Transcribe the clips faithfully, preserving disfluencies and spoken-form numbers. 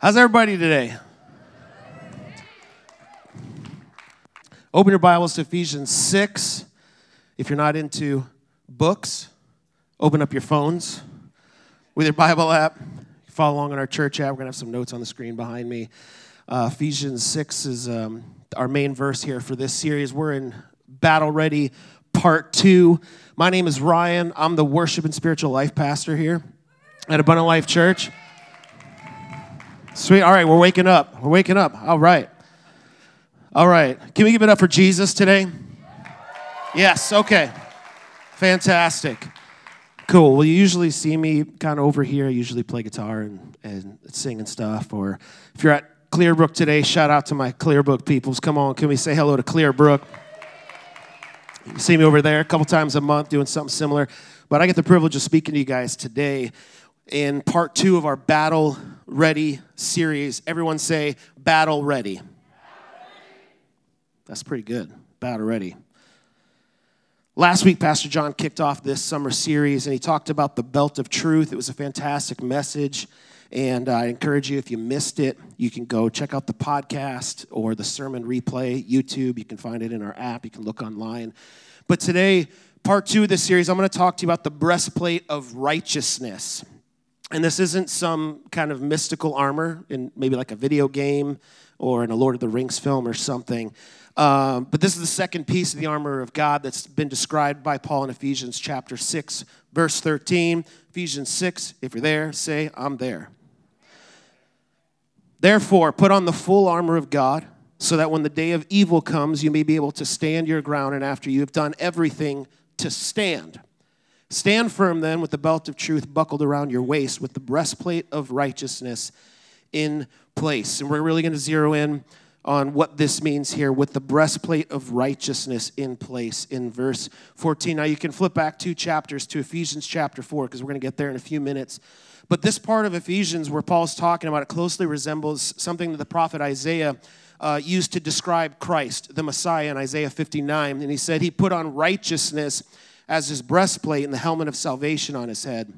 How's everybody today? Open your Bibles to Ephesians six. If you're not into books, open up your phones with your Bible app. Follow along on our church app. We're going to have some notes on the screen behind me. Uh, Ephesians six is um, our main verse here for this series. We're in Battle Ready Part two. My name is Ryan. I'm the Worship and Spiritual Life Pastor here at Abundant Life Church. Sweet. All right, we're waking up. We're waking up. All right. All right. Can we give it up for Jesus today? Yes. Okay. Fantastic. Cool. Well, you usually see me kind of over here. I usually play guitar and, and sing and stuff. Or if you're at Clearbrook today, shout out to my Clearbrook peoples. Come on. Can we say hello to Clearbrook? You can see me over there a couple times a month doing something similar. But I get the privilege of speaking to you guys today in part two of our Battle Ready series. Everyone say, Battle Ready. Battle Ready. That's pretty good. Battle Ready. Last week, Pastor John kicked off this summer series, and he talked about the belt of truth. It was a fantastic message, and I encourage you, if you missed it, you can go check out the podcast or the sermon replay, YouTube. You can find it in our app. You can look online. But today, part two of this series, I'm going to talk to you about the breastplate of righteousness. And this isn't some kind of mystical armor in maybe like a video game or in a Lord of the Rings film or something. Um, but this is the second piece of the armor of God that's been described by Paul in Ephesians chapter six, verse thirteen. Ephesians six, if you're there, say, I'm there. Therefore, put on the full armor of God so that when the day of evil comes, you may be able to stand your ground, and after you have done everything, to stand. Stand firm then with the belt of truth buckled around your waist with the breastplate of righteousness in place. And we're really going to zero in on what this means here with the breastplate of righteousness in place in verse fourteen. Now you can flip back two chapters to Ephesians chapter four because we're going to get there in a few minutes. But this part of Ephesians where Paul's talking about it closely resembles something that the prophet Isaiah uh, used to describe Christ, the Messiah, in Isaiah fifty-nine. And he said he put on righteousness as his breastplate and the helmet of salvation on his head.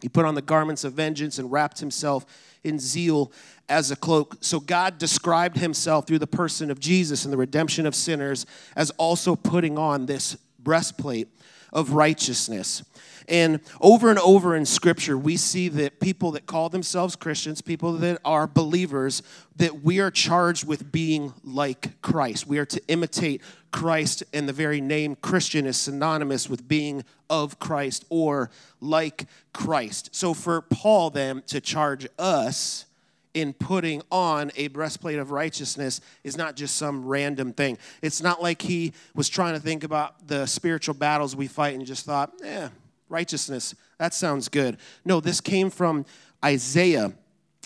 He put on the garments of vengeance and wrapped himself in zeal as a cloak. So God described himself through the person of Jesus and the redemption of sinners as also putting on this breastplate of righteousness. And over and over in Scripture, we see that people that call themselves Christians, people that are believers, that we are charged with being like Christ. We are to imitate Christ, and the very name Christian is synonymous with being of Christ or like Christ. So for Paul, then, to charge us in putting on a breastplate of righteousness is not just some random thing. It's not like he was trying to think about the spiritual battles we fight and just thought, eh, righteousness, that sounds good. No, this came from Isaiah,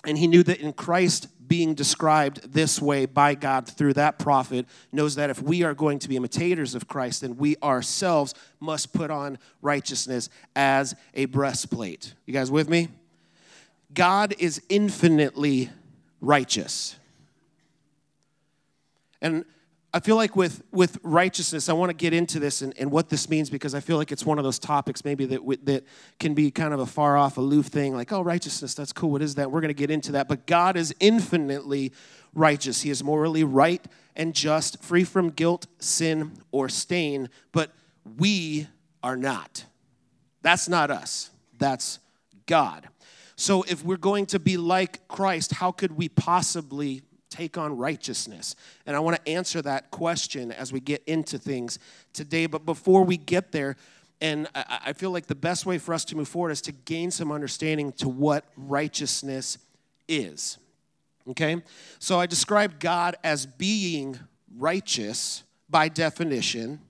and he knew that in Christ being described this way by God through that prophet, knows that if we are going to be imitators of Christ, then we ourselves must put on righteousness as a breastplate. You guys with me? God is infinitely righteous. And I feel like with, with righteousness, I want to get into this and, and what this means, because I feel like it's one of those topics maybe that, that can be kind of a far-off, aloof thing, like, oh, righteousness, that's cool, what is that? We're going to get into that. But God is infinitely righteous. He is morally right and just, free from guilt, sin, or stain, but we are not. That's not us. That's God. So if we're going to be like Christ, how could we possibly take on righteousness? And I want to answer that question as we get into things today. But before we get there, and I feel like the best way for us to move forward is to gain some understanding to what righteousness is. Okay? So I described God as being righteous by definition,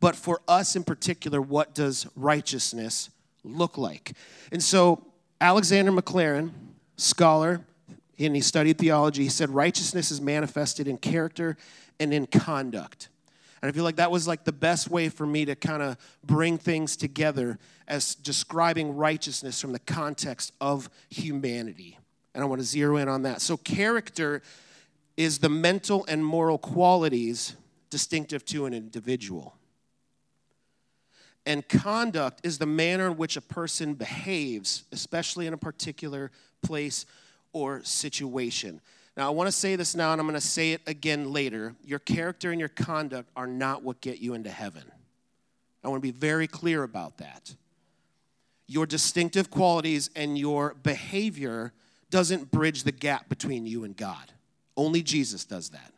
but for us in particular, what does righteousness look like? And so Alexander McLaren, scholar, and he studied theology, he said righteousness is manifested in character and in conduct. And I feel like that was like the best way for me to kind of bring things together as describing righteousness from the context of humanity. And I want to zero in on that. So character is the mental and moral qualities distinctive to an individual. And conduct is the manner in which a person behaves, especially in a particular place or situation. Now, I want to say this now, and I'm going to say it again later. Your character and your conduct are not what get you into heaven. I want to be very clear about that. Your distinctive qualities and your behavior doesn't bridge the gap between you and God. Only Jesus does that.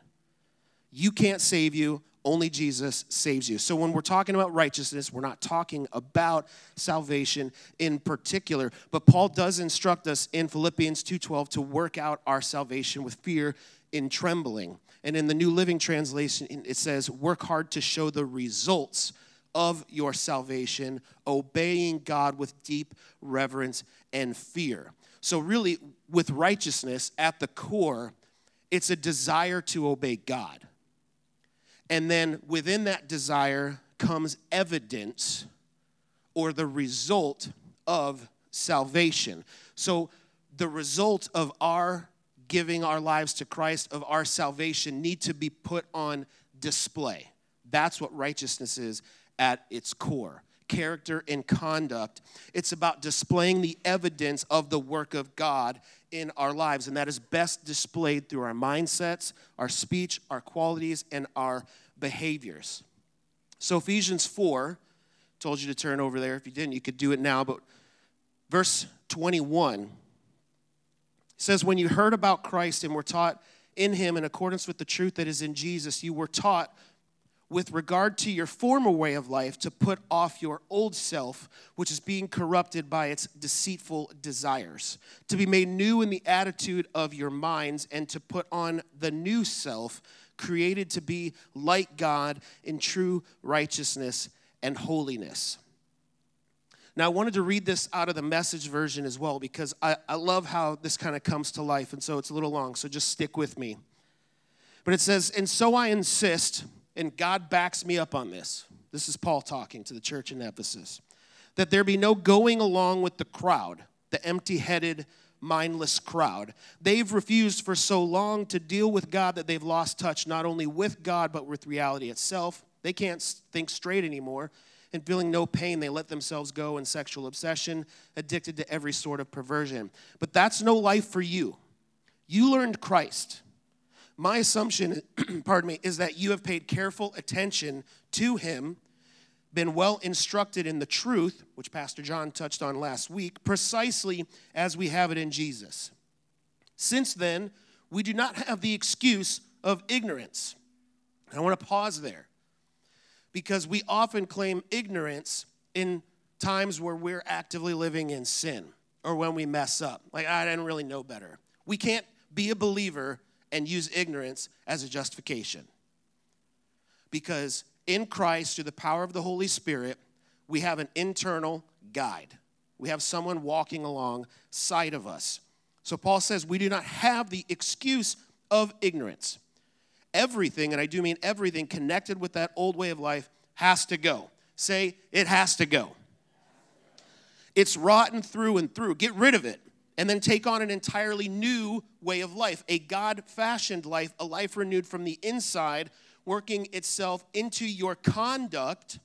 You can't save you. Only Jesus saves you. So when we're talking about righteousness, we're not talking about salvation in particular. But Paul does instruct us in Philippians two twelve to work out our salvation with fear and trembling. And in the New Living Translation, it says, work hard to show the results of your salvation, obeying God with deep reverence and fear. So really, with righteousness at the core, it's a desire to obey God. And then within that desire comes evidence or the result of salvation. So the result of our giving our lives to Christ, of our salvation, need to be put on display. That's what righteousness is at its core. Character and conduct. It's about displaying the evidence of the work of God in our lives, and that is best displayed through our mindsets, our speech, our qualities, and our behaviors. So Ephesians four, told you to turn over there. If you didn't, you could do it now, but verse twenty-one says, when you heard about Christ and were taught in him in accordance with the truth that is in Jesus, you were taught with regard to your former way of life to put off your old self, which is being corrupted by its deceitful desires, to be made new in the attitude of your minds, and to put on the new self, created to be like God in true righteousness and holiness. Now, I wanted to read this out of the Message version as well, because I, I love how this kind of comes to life, and so it's a little long, so just stick with me. But it says, and so I insist... and God backs me up on this. This is Paul talking to the church in Ephesus. That there be no going along with the crowd, the empty-headed, mindless crowd. They've refused for so long to deal with God that they've lost touch not only with God but with reality itself. They can't think straight anymore. And feeling no pain, they let themselves go in sexual obsession, addicted to every sort of perversion. But that's no life for you. You learned Christ. My assumption, pardon me, is that you have paid careful attention to him, been well instructed in the truth, which Pastor John touched on last week, precisely as we have it in Jesus. Since then, we do not have the excuse of ignorance. And I want to pause there because we often claim ignorance in times where we're actively living in sin or when we mess up. Like, I didn't really know better. We can't be a believer and use ignorance as a justification. Because in Christ, through the power of the Holy Spirit, we have an internal guide. We have someone walking alongside of us. So Paul says we do not have the excuse of ignorance. Everything, and I do mean everything, connected with that old way of life has to go. Say, it has to go. It's rotten through and through. Get rid of it. And then take on an entirely new way of life, a God-fashioned life, a life renewed from the inside, working itself into your conduct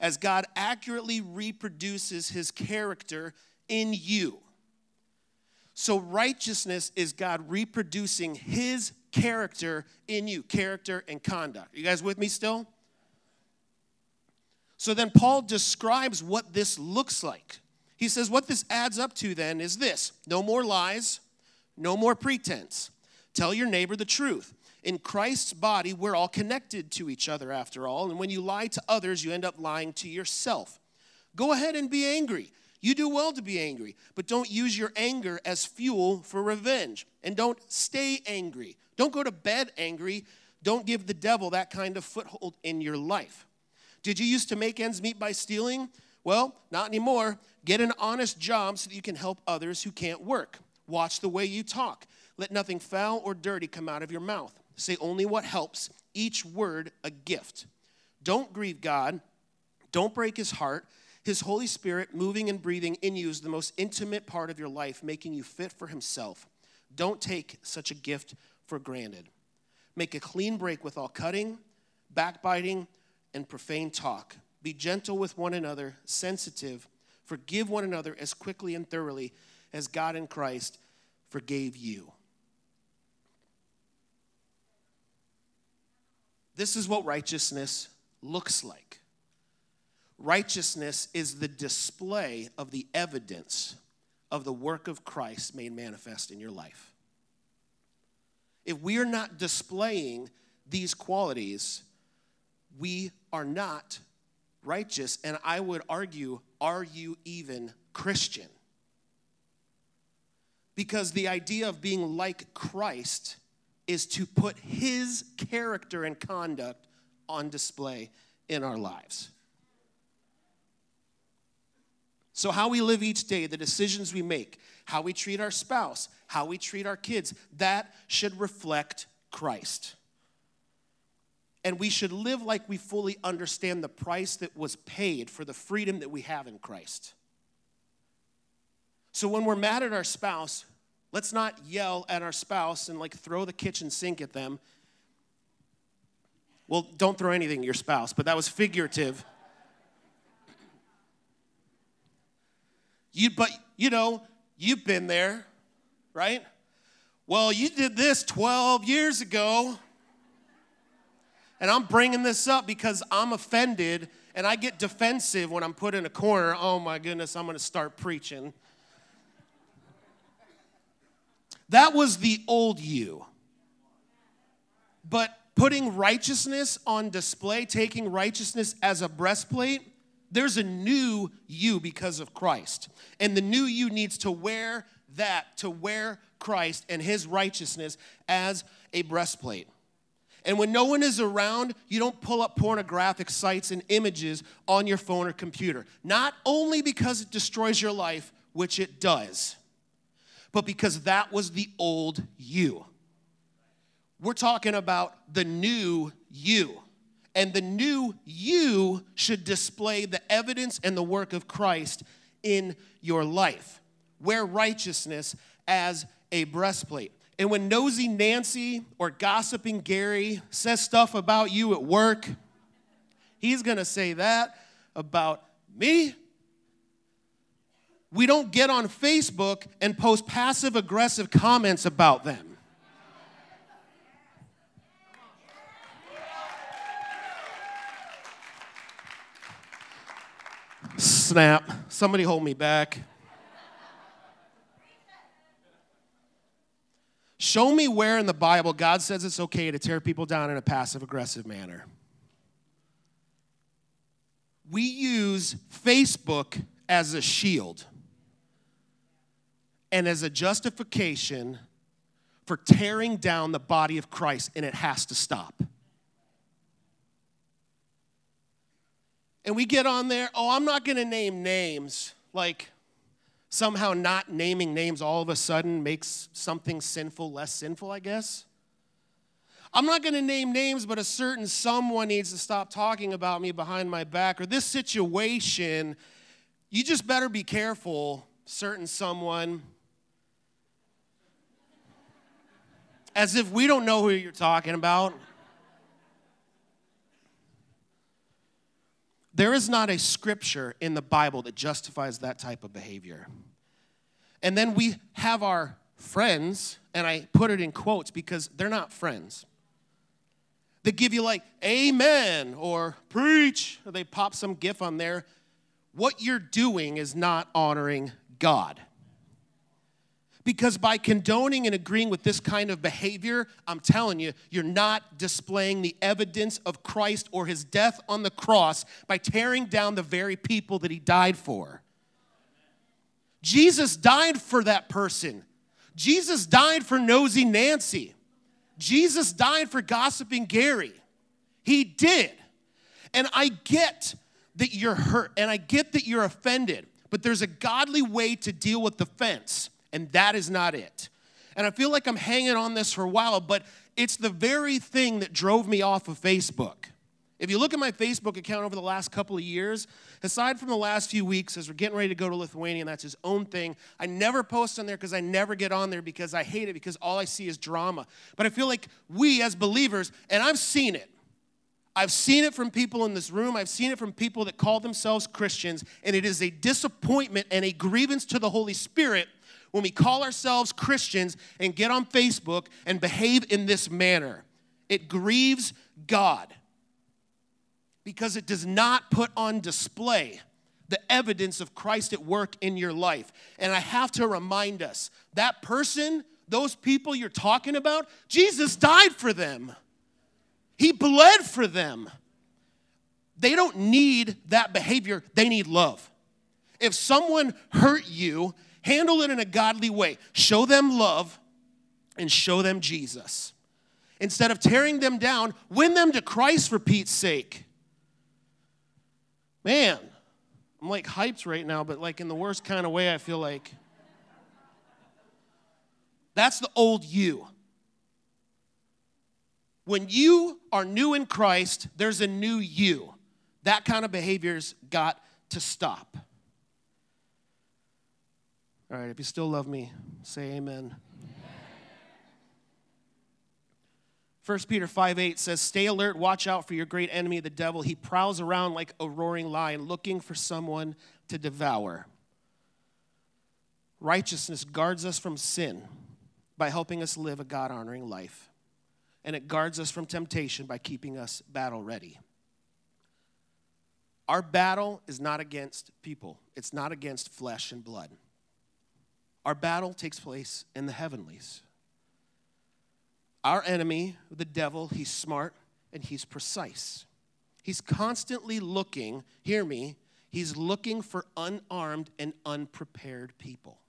as God accurately reproduces his character in you. So righteousness is God reproducing his character in you, character and conduct. Are you guys with me still? So then Paul describes what this looks like. He says, what this adds up to then is this. No more lies, no more pretense. Tell your neighbor the truth. In Christ's body, we're all connected to each other after all. And when you lie to others, you end up lying to yourself. Go ahead and be angry. You do well to be angry, but don't use your anger as fuel for revenge. And don't stay angry. Don't go to bed angry. Don't give the devil that kind of foothold in your life. Did you used to make ends meet by stealing? Well, not anymore. Get an honest job so that you can help others who can't work. Watch the way you talk. Let nothing foul or dirty come out of your mouth. Say only what helps, each word a gift. Don't grieve God. Don't break his heart. His Holy Spirit moving and breathing in you is the most intimate part of your life, making you fit for himself. Don't take such a gift for granted. Make a clean break with all cutting, backbiting, and profane talk. Be gentle with one another, sensitive. Forgive one another as quickly and thoroughly as God in Christ forgave you. This is what righteousness looks like. Righteousness is the display of the evidence of the work of Christ made manifest in your life. If we are not displaying these qualities, we are not righteous. And I would argue, are you even Christian? Because the idea of being like Christ is to put his character and conduct on display in our lives. So how we live each day, the decisions we make, how we treat our spouse, how we treat our kids, that should reflect Christ. And we should live like we fully understand the price that was paid for the freedom that we have in Christ. So when we're mad at our spouse, let's not yell at our spouse and like throw the kitchen sink at them. Well, don't throw anything at your spouse, but that was figurative. You, but, you know, you've been there, right? Well, you did this twelve years ago, and I'm bringing this up because I'm offended, and I get defensive when I'm put in a corner. Oh, my goodness, I'm going to start preaching. That was the old you. But putting righteousness on display, taking righteousness as a breastplate, there's a new you because of Christ. And the new you needs to wear that, to wear Christ and his righteousness as a breastplate. And when no one is around, you don't pull up pornographic sites and images on your phone or computer. Not only because it destroys your life, which it does, but because that was the old you. We're talking about the new you. And the new you should display the evidence and the work of Christ in your life. Wear righteousness as a breastplate. And when nosy Nancy or gossiping Gary says stuff about you at work, he's going to say that about me. We don't get on Facebook and post passive-aggressive comments about them. Snap. Somebody hold me back. Show me where in the Bible God says it's okay to tear people down in a passive-aggressive manner. We use Facebook as a shield and as a justification for tearing down the body of Christ, and it has to stop. And we get on there, oh, I'm not going to name names. Like, somehow not naming names all of a sudden makes something sinful less sinful, I guess. I'm not going to name names, but a certain someone needs to stop talking about me behind my back. Or this situation, you just better be careful, certain someone. As if we don't know who you're talking about. There is not a scripture in the Bible that justifies that type of behavior. And then we have our friends, and I put it in quotes because they're not friends. They give you like, amen, or preach, or they pop some gif on there. What you're doing is not honoring God. Because by condoning and agreeing with this kind of behavior, I'm telling you, you're not displaying the evidence of Christ or his death on the cross by tearing down the very people that he died for. Jesus died for that person. Jesus died for nosy Nancy. Jesus died for gossiping Gary. He did. And I get that you're hurt, and I get that you're offended, but there's a godly way to deal with offense. And that is not it. And I feel like I'm hanging on this for a while, but it's the very thing that drove me off of Facebook. If you look at my Facebook account over the last couple of years, aside from the last few weeks, as we're getting ready to go to Lithuania, and that's his own thing, I never post on there because I never get on there because I hate it, because all I see is drama. But I feel like we as believers, and I've seen it. I've seen it from people in this room. I've seen it from people that call themselves Christians, and it is a disappointment and a grievance to the Holy Spirit when we call ourselves Christians and get on Facebook and behave in this manner. It grieves God because it does not put on display the evidence of Christ at work in your life. And I have to remind us, that person, those people you're talking about, Jesus died for them. He bled for them. They don't need that behavior. They need love. If someone hurt you, handle it in a godly way. Show them love and show them Jesus. Instead of tearing them down, win them to Christ for Pete's sake. Man, I'm like hyped right now, but like in the worst kind of way, I feel like. That's the old you. When you are new in Christ, there's a new you. That kind of behavior's got to stop. All right, if you still love me, say amen. First Peter five eight says, stay alert, watch out for your great enemy, the devil. He prowls around like a roaring lion looking for someone to devour. Righteousness guards us from sin by helping us live a God-honoring life. And it guards us from temptation by keeping us battle ready. Our battle is not against people. It's not against flesh and blood. Our battle takes place in the heavenlies. Our enemy, the devil, he's smart and he's precise. He's constantly looking, hear me, he's looking for unarmed and unprepared people.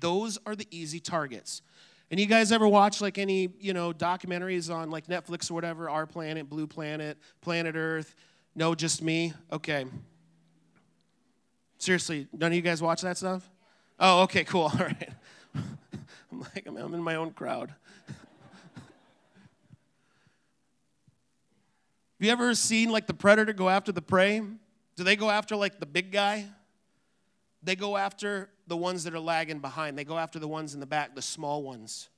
Those are the easy targets. And you guys ever watch like any, you know, documentaries on like Netflix or whatever, Our Planet, Blue Planet, Planet Earth, No, Just Me? Okay. Seriously, none of you guys watch that stuff? Oh, okay, cool, all right. I'm like, I'm in my own crowd. Have you ever seen like the predator go after the prey? Do they go after like the big guy? They go after the ones that are lagging behind. They go after the ones in the back, the small ones.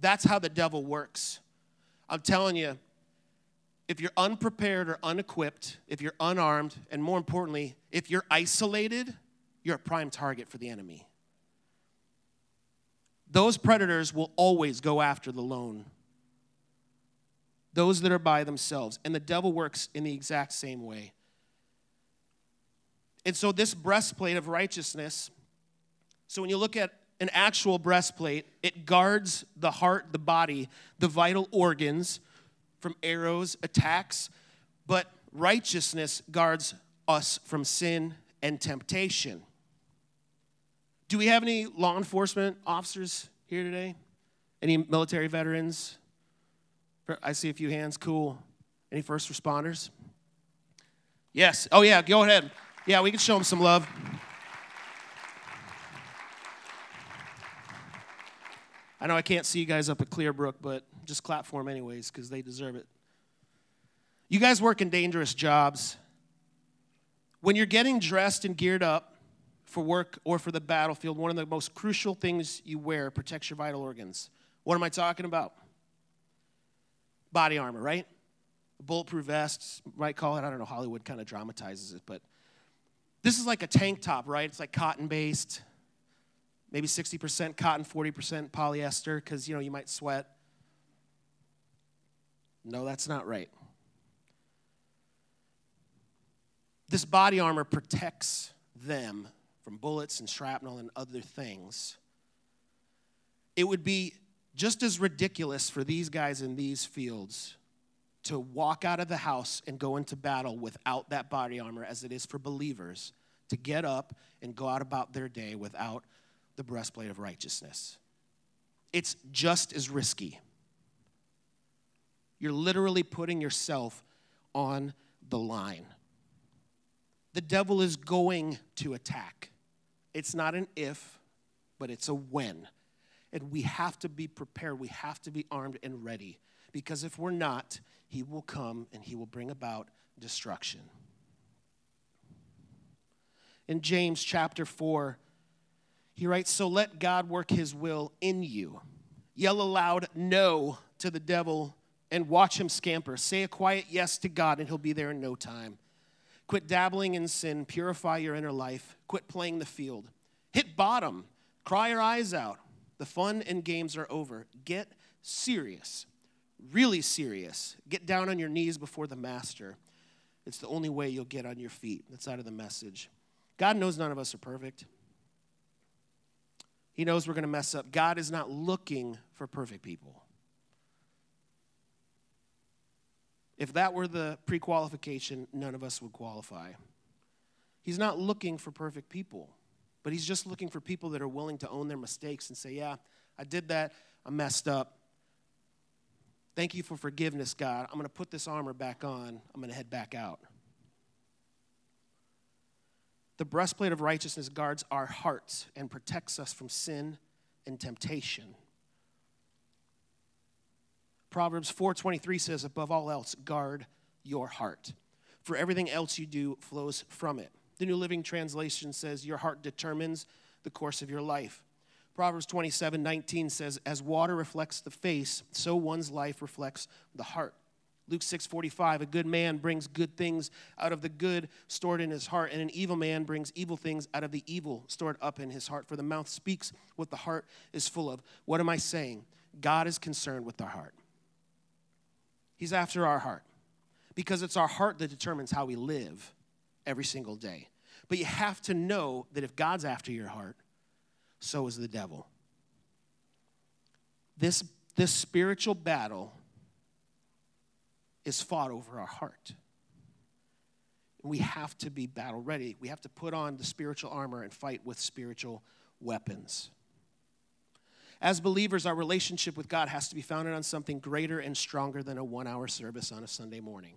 That's how the devil works. I'm telling you, if you're unprepared or unequipped, if you're unarmed, and more importantly, if you're isolated, you're a prime target for the enemy. Those predators will always go after the lone, those that are by themselves. And the devil works in the exact same way. And so this breastplate of righteousness, so when you look at an actual breastplate, it guards the heart, the body, the vital organs from arrows, attacks. But righteousness guards us from sin and temptation. Do we have any law enforcement officers here today? Any military veterans? I see a few hands. Cool. Any first responders? Yes. Oh, yeah. Go ahead. Yeah, we can show them some love. I know I can't see you guys up at Clearbrook, but just clap for them anyways because they deserve it. You guys work in dangerous jobs. When you're getting dressed and geared up for work or for the battlefield, one of the most crucial things you wear protects your vital organs. What am I talking about? Body armor, right? Bulletproof vests, might call it. I don't know, Hollywood kind of dramatizes it, but this is like a tank top, right? It's like cotton-based, maybe sixty percent cotton, forty percent polyester, because, you know, you might sweat. No, that's not right. This body armor protects them from bullets and shrapnel and other things. It would be just as ridiculous for these guys in these fields to walk out of the house and go into battle without that body armor as it is for believers to get up and go out about their day without the breastplate of righteousness. It's just as risky. You're literally putting yourself on the line. The devil is going to attack. It's not an if, but it's a when. And we have to be prepared. We have to be armed and ready. Because if we're not, he will come and he will bring about destruction. In James chapter four, he writes, so let God work his will in you. Yell aloud no to the devil and watch him scamper. Say a quiet yes to God and he'll be there in no time. Quit dabbling in sin. Purify your inner life. Quit playing the field. Hit bottom. Cry your eyes out. The fun and games are over. Get serious, really serious. Get down on your knees before the master. It's the only way you'll get on your feet. That's out of the message. God knows none of us are perfect. He knows we're going to mess up. God is not looking for perfect people. If that were the pre-qualification, none of us would qualify. He's not looking for perfect people, but he's just looking for people that are willing to own their mistakes and say, yeah, I did that. I messed up. Thank you for forgiveness, God. I'm going to put this armor back on. I'm going to head back out. The breastplate of righteousness guards our hearts and protects us from sin and temptation. Proverbs four twenty-three says, above all else, guard your heart, for everything else you do flows from it. The New Living Translation says, your heart determines the course of your life. Proverbs twenty-seven nineteen says, as water reflects the face, so one's life reflects the heart. Luke six forty-five, a good man brings good things out of the good stored in his heart, and an evil man brings evil things out of the evil stored up in his heart. For the mouth speaks what the heart is full of. What am I saying? God is concerned with our heart. He's after our heart because it's our heart that determines how we live every single day. But you have to know that if God's after your heart, so is the devil. This, this spiritual battle is fought over our heart. We have to be battle ready. We have to put on the spiritual armor and fight with spiritual weapons. As believers, our relationship with God has to be founded on something greater and stronger than a one-hour service on a Sunday morning.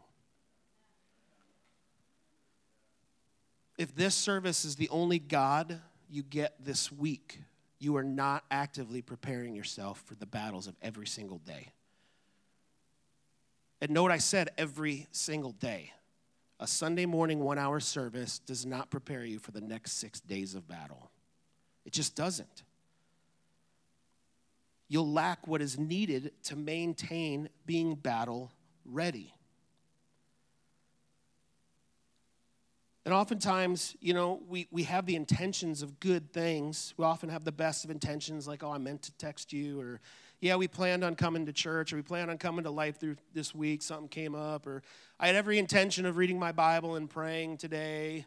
If this service is the only God you get this week, you are not actively preparing yourself for the battles of every single day. And note I said every single day. A Sunday morning one-hour service does not prepare you for the next six days of battle. It just doesn't. You'll lack what is needed to maintain being battle ready. And oftentimes, you know, we, we have the intentions of good things. We often have the best of intentions, like, oh, I meant to text you, or, yeah, we planned on coming to church, or we planned on coming to life through this week, something came up, or I had every intention of reading my Bible and praying today.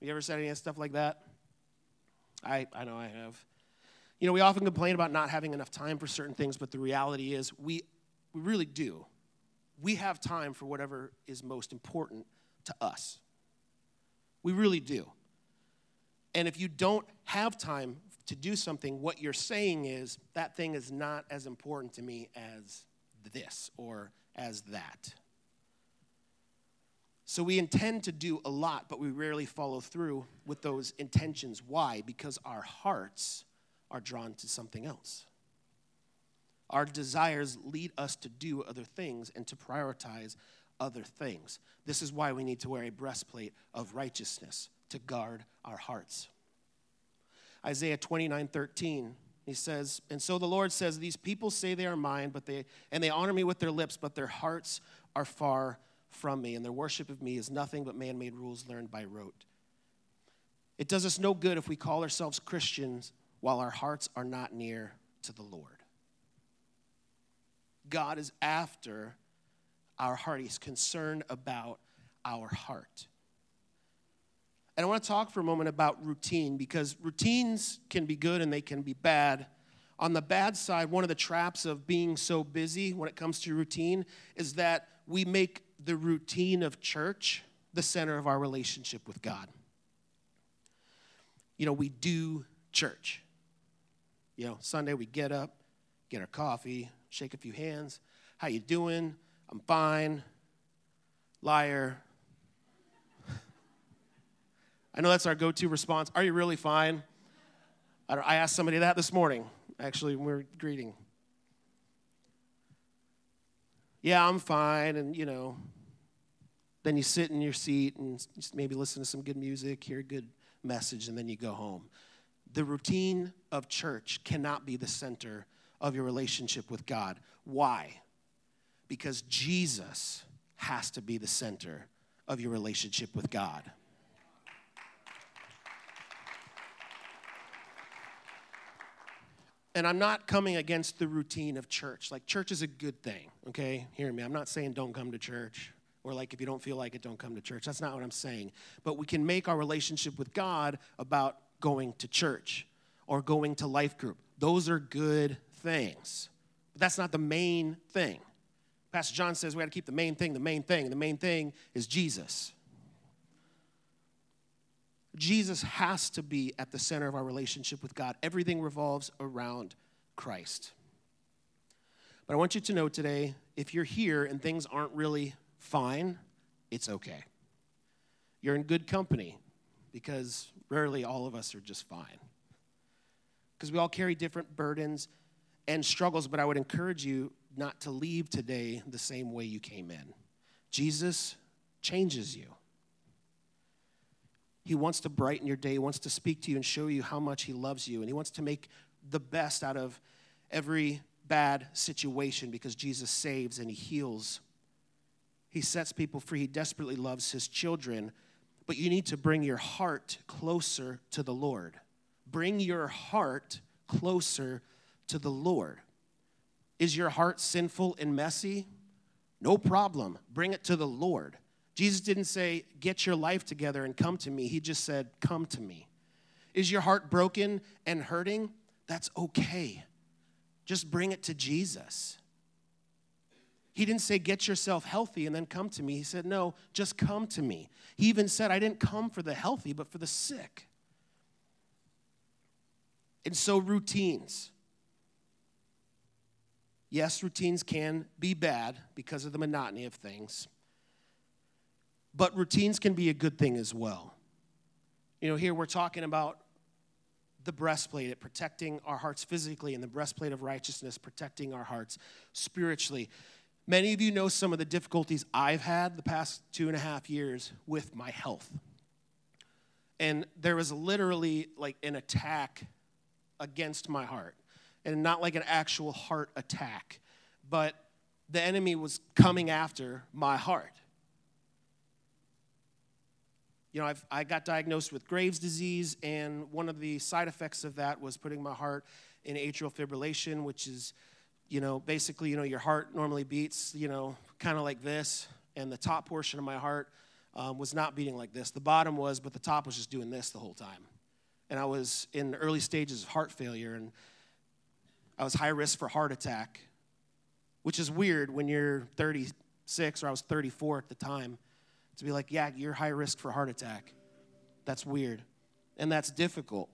You ever said any stuff like that? I, I know I have. You know, we often complain about not having enough time for certain things, but the reality is we, we really do. We have time for whatever is most important to us. We really do. And if you don't have time to do something, what you're saying is, that thing is not as important to me as this or as that. So we intend to do a lot, but we rarely follow through with those intentions. Why? Because our hearts are drawn to something else. Our desires lead us to do other things and to prioritize other things. This is why we need to wear a breastplate of righteousness, to guard our hearts. Isaiah twenty-nine thirteen, he says, and so the Lord says, these people say they are mine, but they and they honor me with their lips, but their hearts are far from me, and their worship of me is nothing but man-made rules learned by rote. It does us no good if we call ourselves Christians while our hearts are not near to the Lord. God is after our heart. He's concerned about our heart. And I want to talk for a moment about routine, because routines can be good and they can be bad. On the bad side, one of the traps of being so busy when it comes to routine is that we make the routine of church the center of our relationship with God. You know, we do church. You know, Sunday we get up, get our coffee, shake a few hands. How you doing? I'm fine. Liar. I know that's our go-to response. Are you really fine? I, I asked somebody that this morning, actually, when we were greeting. Yeah, I'm fine, and, you know, then you sit in your seat and just maybe listen to some good music, hear a good message, and then you go home. The routine of church cannot be the center of your relationship with God. Why? Because Jesus has to be the center of your relationship with God. And I'm not coming against the routine of church. Like, church is a good thing, okay? Hear me. I'm not saying don't come to church. Or like, if you don't feel like it, don't come to church. That's not what I'm saying. But we can make our relationship with God about going to church or going to life group. Those are good things. But that's not the main thing. Pastor John says we got to keep the main thing, the main thing. The main thing is Jesus. Jesus has to be at the center of our relationship with God. Everything revolves around Christ. But I want you to know today, if you're here and things aren't really fine, it's okay. You're in good company, because rarely all of us are just fine. Because we all carry different burdens and struggles, but I would encourage you not to leave today the same way you came in. Jesus changes you. He wants to brighten your day. He wants to speak to you and show you how much he loves you. And he wants to make the best out of every bad situation, because Jesus saves and he heals. He sets people free. He desperately loves his children. But you need to bring your heart closer to the Lord. Bring your heart closer to the Lord. Is your heart sinful and messy? No problem. Bring it to the Lord. Jesus didn't say, get your life together and come to me. He just said, come to me. Is your heart broken and hurting? That's okay. Just bring it to Jesus. He didn't say, get yourself healthy and then come to me. He said, no, just come to me. He even said, I didn't come for the healthy, but for the sick. And so routines. Yes, routines can be bad because of the monotony of things. But routines can be a good thing as well. You know, here we're talking about the breastplate, it protecting our hearts physically, and the breastplate of righteousness protecting our hearts spiritually. Many of you know some of the difficulties I've had the past two and a half years with my health. And there was literally like an attack against my heart. And not like an actual heart attack, but the enemy was coming after my heart. You know, I've, I got diagnosed with Graves' disease, and one of the side effects of that was putting my heart in atrial fibrillation, which is, you know, basically, you know, your heart normally beats, you know, kind of like this, and the top portion of my heart um, was not beating like this. The bottom was, but the top was just doing this the whole time. And I was in early stages of heart failure, and I was high risk for heart attack, which is weird when you're thirty-six, or I was thirty-four at the time. To be like, yeah, you're high risk for heart attack. That's weird. And that's difficult.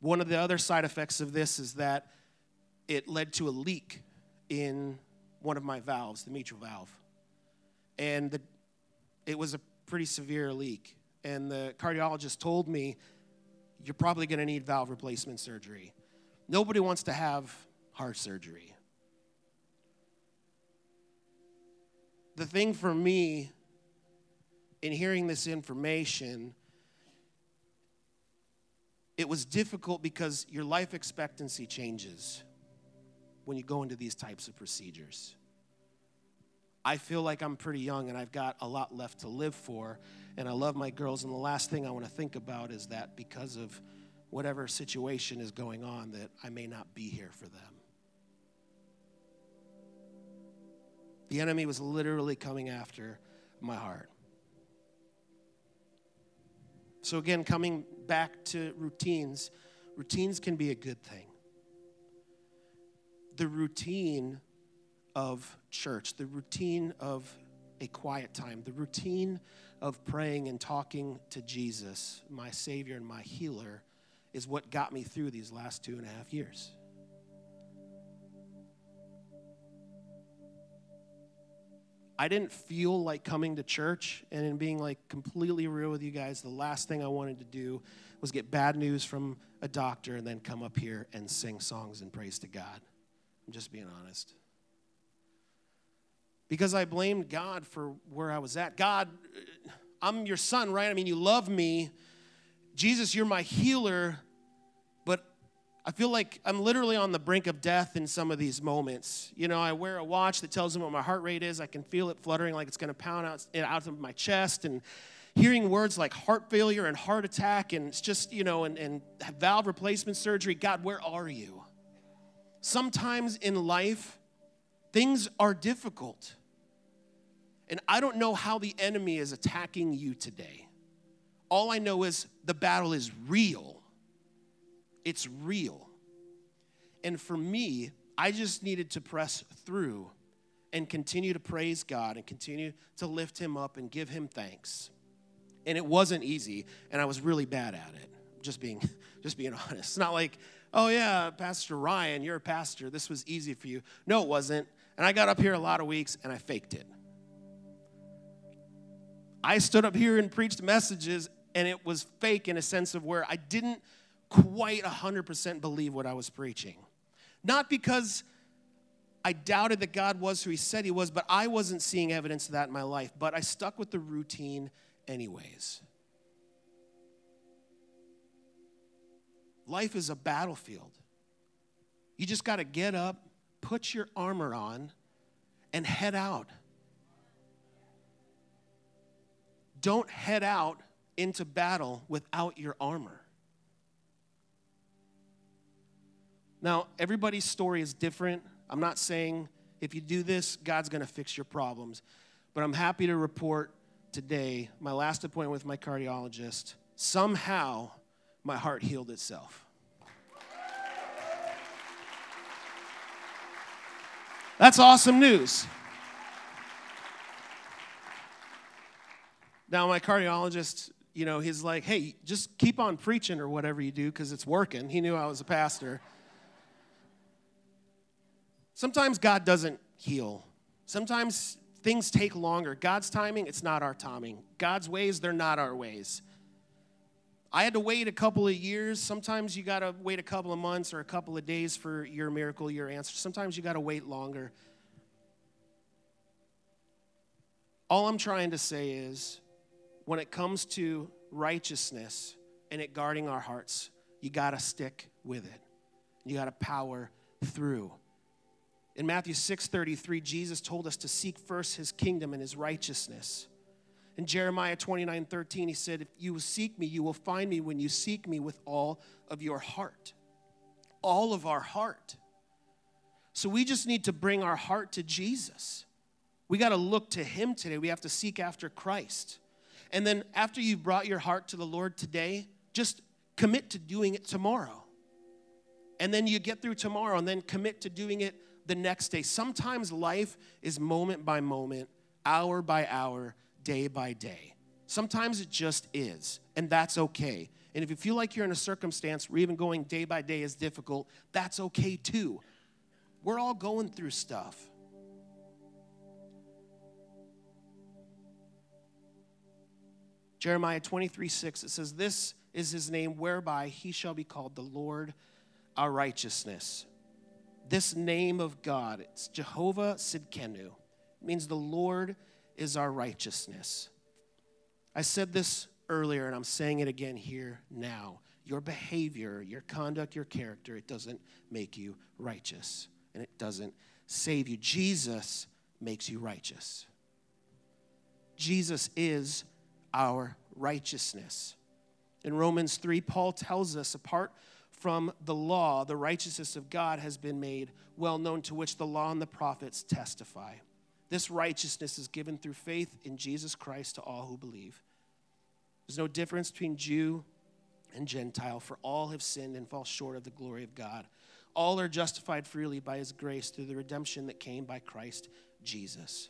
One of the other side effects of this is that it led to a leak in one of my valves, the mitral valve. And the, it was a pretty severe leak. And the cardiologist told me, you're probably going to need valve replacement surgery. Nobody wants to have heart surgery. The thing for me in hearing this information, it was difficult because your life expectancy changes when you go into these types of procedures. I feel like I'm pretty young and I've got a lot left to live for, and I love my girls, and the last thing I want to think about is that because of whatever situation is going on that I may not be here for them. The enemy was literally coming after my heart. So again, coming back to routines, routines can be a good thing. The routine of church, the routine of a quiet time, the routine of praying and talking to Jesus, my Savior and my healer, is what got me through these last two and a half years. I didn't feel like coming to church, and in being like completely real with you guys, the last thing I wanted to do was get bad news from a doctor and then come up here and sing songs and praise to God. I'm just being honest. Because I blamed God for where I was at. God, I'm your son, right? I mean, you love me. Jesus, you're my healer. But I feel like I'm literally on the brink of death in some of these moments. You know, I wear a watch that tells me what my heart rate is. I can feel it fluttering like it's going to pound out, out of my chest. And, hearing words like heart failure and heart attack and it's just, you know, and, and valve replacement surgery. God, where are you? Sometimes in life, things are difficult. And I don't know how the enemy is attacking you today. All I know is the battle is real. It's real. And for me, I just needed to press through and continue to praise God and continue to lift him up and give him thanks. And it wasn't easy, and I was really bad at it, just being just being honest. It's not like, oh, yeah, Pastor Ryan, you're a pastor. This was easy for you. No, it wasn't. And I got up here a lot of weeks, and I faked it. I stood up here and preached messages, and it was fake in a sense of where I didn't quite one hundred percent believe what I was preaching. Not because I doubted that God was who he said he was, but I wasn't seeing evidence of that in my life. But I stuck with the routine anyways. Life is a battlefield. You just got to get up, put your armor on, and head out. Don't head out into battle without your armor. Now, everybody's story is different. I'm not saying if you do this, God's going to fix your problems. But I'm happy to report today, my last appointment with my cardiologist, somehow my heart healed itself. That's awesome news. Now, my cardiologist, you know, he's like, hey, just keep on preaching or whatever you do because it's working. He knew I was a pastor. Sometimes God doesn't heal. Sometimes things take longer. God's timing, it's not our timing. God's ways, they're not our ways. I had to wait a couple of years. Sometimes you got to wait a couple of months or a couple of days for your miracle, your answer. Sometimes you got to wait longer. All I'm trying to say is when it comes to righteousness and it guarding our hearts, you got to stick with it. You got to power through. In Matthew six thirty-three, Jesus told us to seek first his kingdom and his righteousness. In Jeremiah twenty-nine thirteen, he said, if you seek me, you will find me when you seek me with all of your heart. All of our heart. So we just need to bring our heart to Jesus. We got to look to him today. We have to seek after Christ. And then after you've brought your heart to the Lord today, just commit to doing it tomorrow. And then you get through tomorrow and then commit to doing it the next day. Sometimes life is moment by moment, hour by hour, day by day. Sometimes it just is, and that's okay. And if you feel like you're in a circumstance where even going day by day is difficult, that's okay too. We're all going through stuff. Jeremiah twenty-three six, it says, this is his name whereby he shall be called the Lord our righteousness. This name of God, it's Jehovah Sidkenu. It means the Lord is our righteousness. I said this earlier, and I'm saying it again here now. Your behavior, your conduct, your character, it doesn't make you righteous, and it doesn't save you. Jesus makes you righteous. Jesus is our righteousness. In Romans three, Paul tells us, apart from the law, the righteousness of God has been made well known, to which the law and the prophets testify. This righteousness is given through faith in Jesus Christ to all who believe. There's no difference between Jew and Gentile, for all have sinned and fall short of the glory of God. All are justified freely by his grace through the redemption that came by Christ Jesus.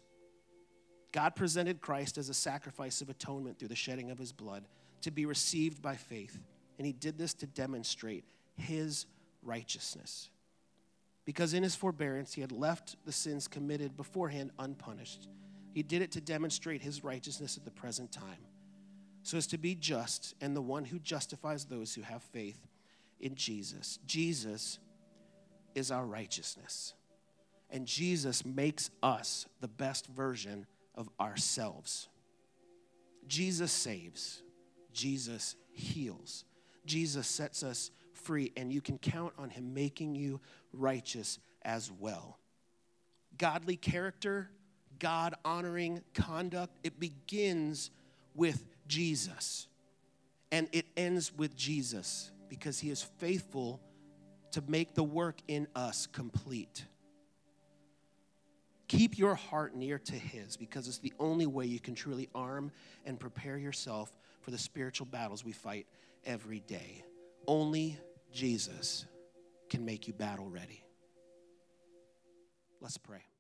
God presented Christ as a sacrifice of atonement through the shedding of his blood to be received by faith. And he did this to demonstrate his righteousness. Because in his forbearance, he had left the sins committed beforehand unpunished. He did it to demonstrate his righteousness at the present time, so as to be just and the one who justifies those who have faith in Jesus. Jesus is our righteousness. And Jesus makes us the best version of ourselves. Jesus saves. Jesus heals. Jesus sets us free, and you can count on him making you righteous as well. Godly character, God-honoring conduct, it begins with Jesus. And it ends with Jesus, because he is faithful to make the work in us complete. Keep your heart near to his, because it's the only way you can truly arm and prepare yourself for the spiritual battles we fight every day. Only Jesus can make you battle ready. Let's pray.